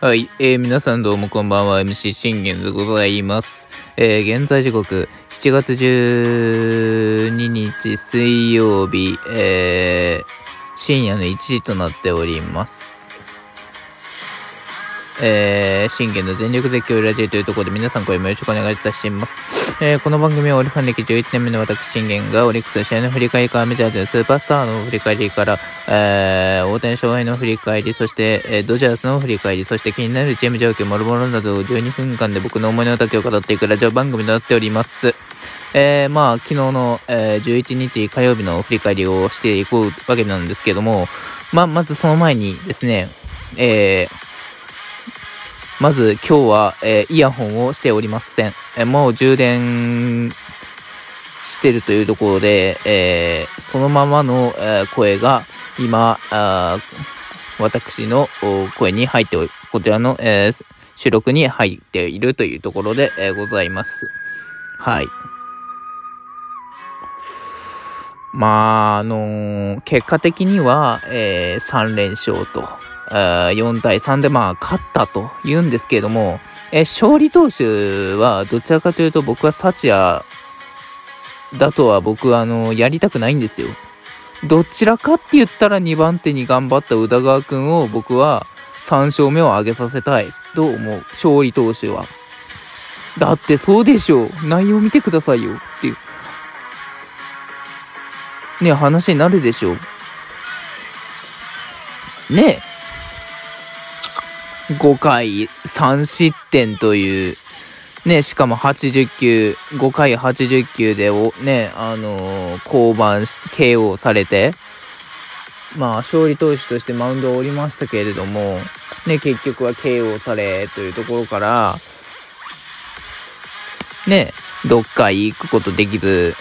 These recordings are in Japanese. はい、皆さんどうもこんばんは、MC 信玄でございます。現在時刻7月12日水曜日、深夜の1時となっております。信玄の全力絶叫ラジオというところで皆さん声もよろしくお願いいたします。この番組はオリファン歴11年目の私信玄がオリックスの試合の振り返りからメジャーでのスーパースターの振り返りから、大谷翔平の振り返り、そして、ドジャースの振り返り、そして気になるチーム状況もろもろなどを12分間で僕の思いの丈を語っていくラジオ番組となっております。昨日の、11日火曜日の振り返りをしていこうわけなんですけども、まずその前にですね、まず今日は、イヤホンをしておりません。もう充電してるというところで、そのままの、声が今私の声に入っており、こちらの、収録に入っているというところで、ございます。はい。結果的には、3連勝と4対3で勝ったと言うんですけれども、勝利投手はどちらかというと僕はサチアだとは僕はやりたくないんですよ。どちらかって言ったら2番手に頑張った宇田川くんを僕は3勝目を挙げさせたいと思う。勝利投手はだってそうでしょう、内容見てくださいよっていうね話になるでしょうね。5回3失点というね、しかも80球5回80球でね降板し KO されて、勝利投手としてマウンドを降りましたけれどもね、結局は KO されというところからね、6回行くことできず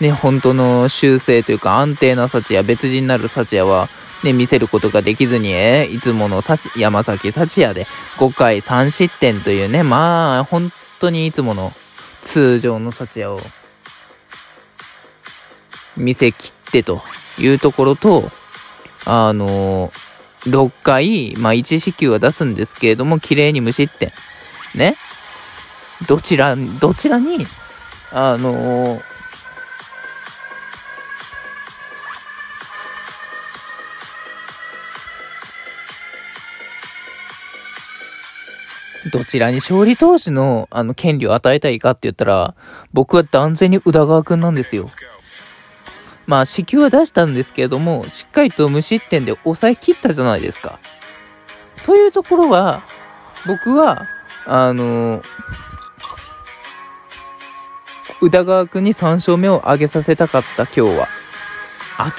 ね、本当の修正というか安定なサチヤ、別人なるサチヤはね、見せることができずに、いつもの山崎サチヤで5回3失点というね、本当にいつもの通常のサチヤを見せきってというところと、6回、1四球は出すんですけれども、綺麗に無失点。ね。どちらに、どちらに勝利投手の権利を与えたいかって言ったら、僕は断然に宇田川くんなんですよ。四球は出したんですけれども、しっかりと無失点で抑え切ったじゃないですか。というところは、僕は、宇田川くんに3勝目を挙げさせたかった今日は。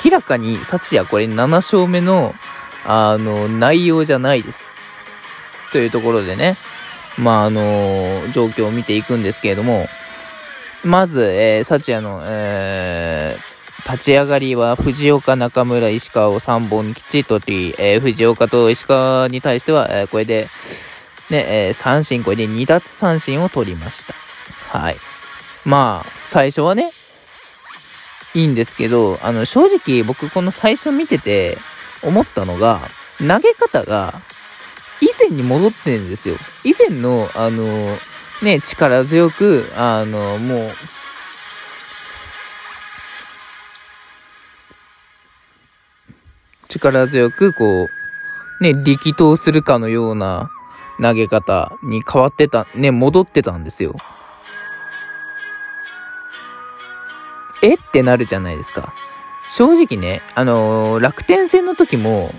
明らかに、サチヤこれ7勝目の、内容じゃないです。というところでね、状況を見ていくんですけれども、まず、サチヤの、立ち上がりは藤岡、中村、石川を3本きっちり取り、藤岡と石川に対しては、これで、ね、三振、これで2奪三振を取りました。はい。最初はね、いいんですけど、正直僕この最初見てて思ったのが、投げ方が、以前に戻ってるんですよ。以前の、ね、力強く、もう、力強く、こう、ね、力投するかのような投げ方に変わってた、ね、戻ってたんですよ。ってなるじゃないですか。正直ね、楽天戦の時も、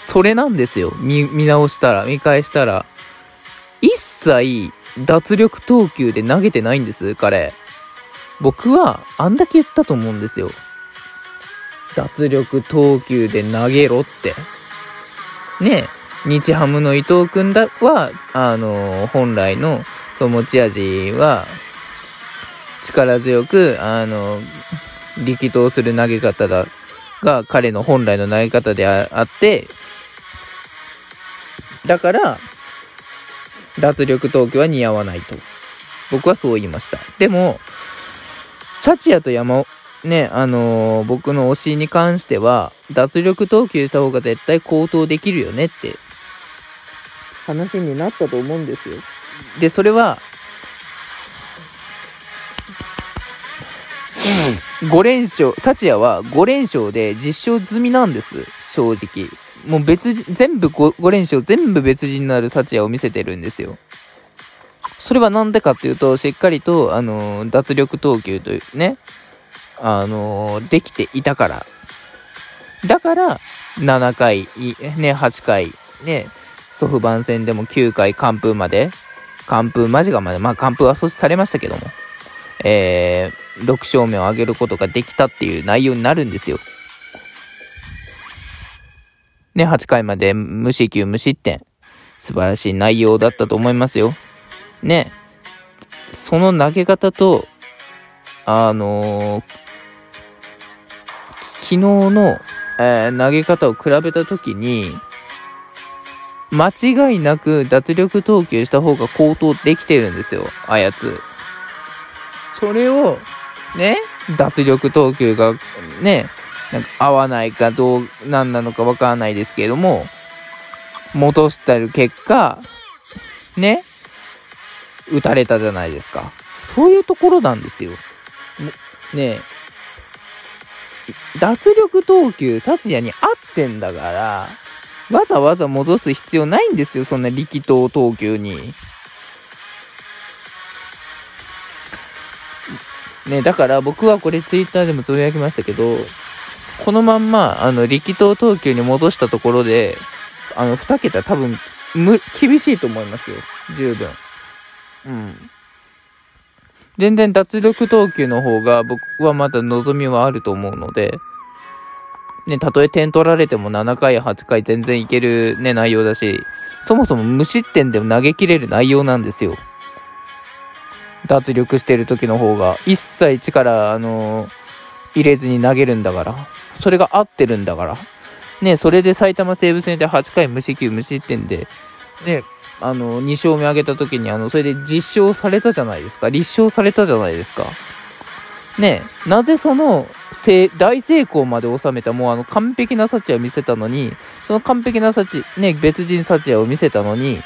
それなんですよ。見返したら。一切、脱力投球で投げてないんです、彼。僕は、あんだけ言ったと思うんですよ。脱力投球で投げろって。ねえ、日ハムの伊藤くんは、本来の、持ち味は、力強く、力投する投げ方が彼の本来の投げ方であって、だから、脱力投球は似合わないと。僕はそう言いました。でも、サチヤとね、僕の推しに関しては脱力投球した方が絶対好投できるよねって話になったと思うんですよ。でそれは、5連勝、幸也は5連勝で実証済みなんです。正直もう別人、全部 5連勝全部別人になる幸也を見せてるんですよ。それはなんでかっていうと、しっかりと脱力投球というね、できていたから。だから7回、ね、8回、ね、ソフバン戦でも9回完封まで、完封間近まで、まあ完封は阻止されましたけども、6勝目を挙げることができたっていう内容になるんですよ。ね、8回まで無四球無失点、素晴らしい内容だったと思いますよ。ね、その投げ方と、昨日の、投げ方を比べたときに、間違いなく脱力投球した方が好投できてるんですよ、あやつ。それをね、脱力投球がね、なんか合わないかどうなんなのかわからないですけれども、戻したる結果ね、打たれたじゃないですか。そういうところなんですよ。ね、脱力投球幸也に合ってんだから、わざわざ戻す必要ないんですよ、そんな力投投球に。ね、だから僕はこれツイッターでもつぶやきましたけど、このまんま力投投球に戻したところで2桁多分厳しいと思いますよ、十分。うん、全然脱力投球の方が僕はまだ望みはあると思うので、ね、たとえ点取られても7回8回全然いける、ね、内容だし、そもそも無失点でも投げ切れる内容なんですよ、脱力してる時の方が。一切力入れずに投げるんだから、それが合ってるんだからね。それで埼玉西武戦で8回無四球無失点でね、2勝目挙げた時にそれで実証されたじゃないですか、立証されたじゃないですかね。なぜその大成功まで収めた、もう完璧な幸也を見せたのに、その完璧な幸ね、別人幸也を見せたのに、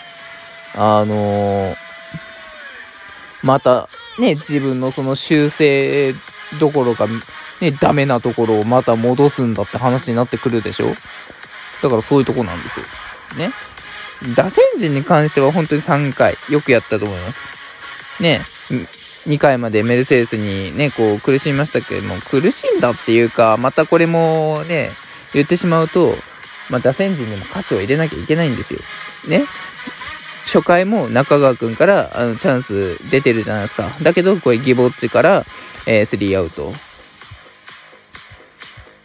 またね、自分のその修正どころかね、ダメなところをまた戻すんだって話になってくるでしょ。だからそういうとこなんですよね。打線陣に関しては本当に3回よくやったと思いますね。2回までメルセデスにね、こう苦しみましたけども、苦しんだっていうか、またこれもね言ってしまうと、まあ、打線陣にも活を入れなきゃいけないんですよね。初回も中川くんからチャンス出てるじゃないですか。だけどこれギボッチから、3アウト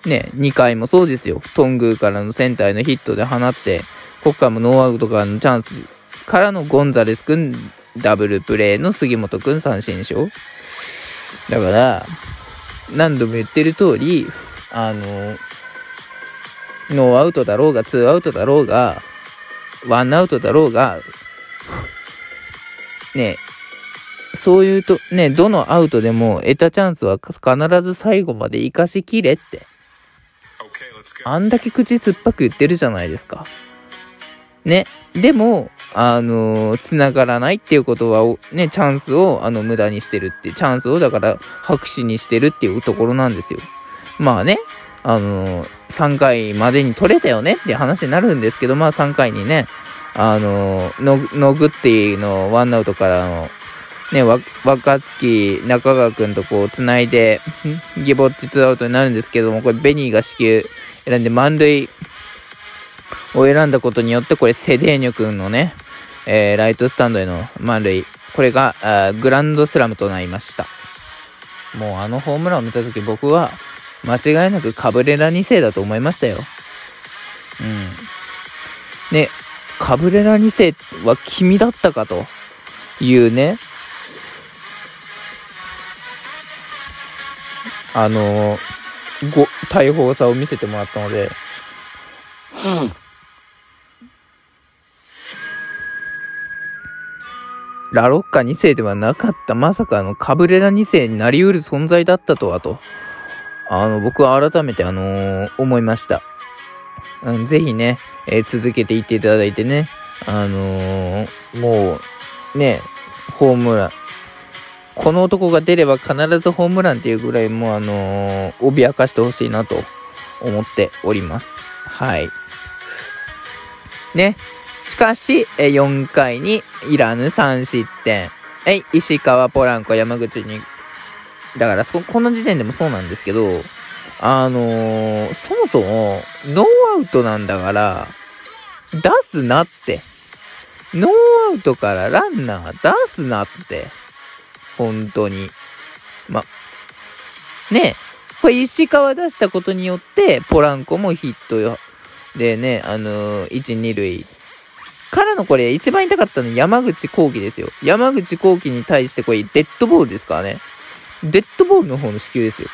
ね。2回もそうですよ、頓宮からのセンターへのヒットで放って、ここからもノーアウトからのチャンスからのゴンザレスくんダブルプレーの杉本くん三振ショー。だから何度も言ってる通り、ノーアウトだろうがツーアウトだろうがワンアウトだろうがね、そういうとね、どのアウトでも得たチャンスは必ず最後まで生かしきれって、あんだけ口酸っぱく言ってるじゃないですかね。でも繋がらないっていうことはね、チャンスを無駄にしてるって、チャンスをだから白紙にしてるっていうところなんですよ。まあね、3回までに取れたよねって話になるんですけど、まあ3回にね、ノグッティのワンアウトからのね、若月中川くんとこう繋いでギボッチツーアウトになるんですけども、これベニーが四球選んで満塁を選んだことによって、これセデーニョ君のね、ライトスタンドへの満塁、これがグランドスラムとなりました。もうホームランを見たとき、僕は間違いなくカブレラ2世だと思いましたよ。うん。ね、カブレラ2世は君だったかというね、大砲さを見せてもらったので、うん、ラロッカ2世ではなかった、まさかカブレラ2世になりうる存在だったとはと僕は改めて思いました。ぜひね、続けていっていただいてね、もうね、ホームラン、この男が出れば必ずホームランっていうぐらい、もう脅かしてほしいなと思っております。はいね。しかし4回にいらぬ3失点、石川、ポランコ、山口に、だからこの時点でもそうなんですけど、そもそもノーアウトなんだから出すなって、ノーアウトからランナー出すなって、本当にね、これ石川出したことによってポランコもヒットよでね、1、2塁からの、これ一番痛かったの山口浩輝ですよ。山口浩輝に対してこれデッドボールですからね。デッドボールの方の支給ですよ。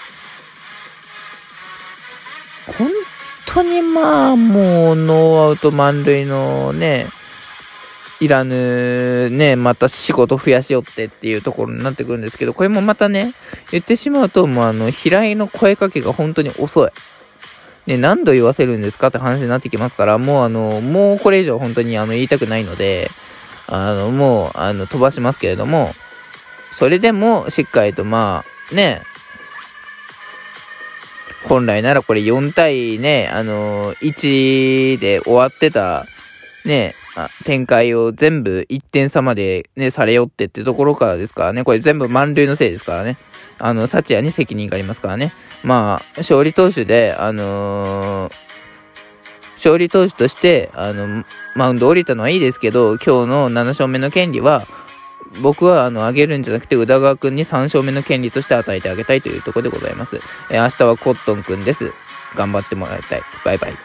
本当にもうノーアウト満塁のね、いらぬね、また仕事増やしよってっていうところになってくるんですけど、これもまたね、言ってしまうと、もう平井の声かけが本当に遅い。ね、何度言わせるんですかって話になってきますから、もうもうこれ以上本当に言いたくないので、もう飛ばしますけれども、それでもしっかりとね、本来ならこれ4対ね、1で終わってたね、展開を全部1点差までね、されよってってところからですからね、これ全部満塁のせいですからね。幸也に責任がありますからね。勝利投手で、勝利投手として、マウンド降りたのはいいですけど、今日の7勝目の権利は、僕はあげるんじゃなくて、宇田川くんに3勝目の権利として与えてあげたいというところでございます。明日はコットンくんです。頑張ってもらいたい。バイバイ。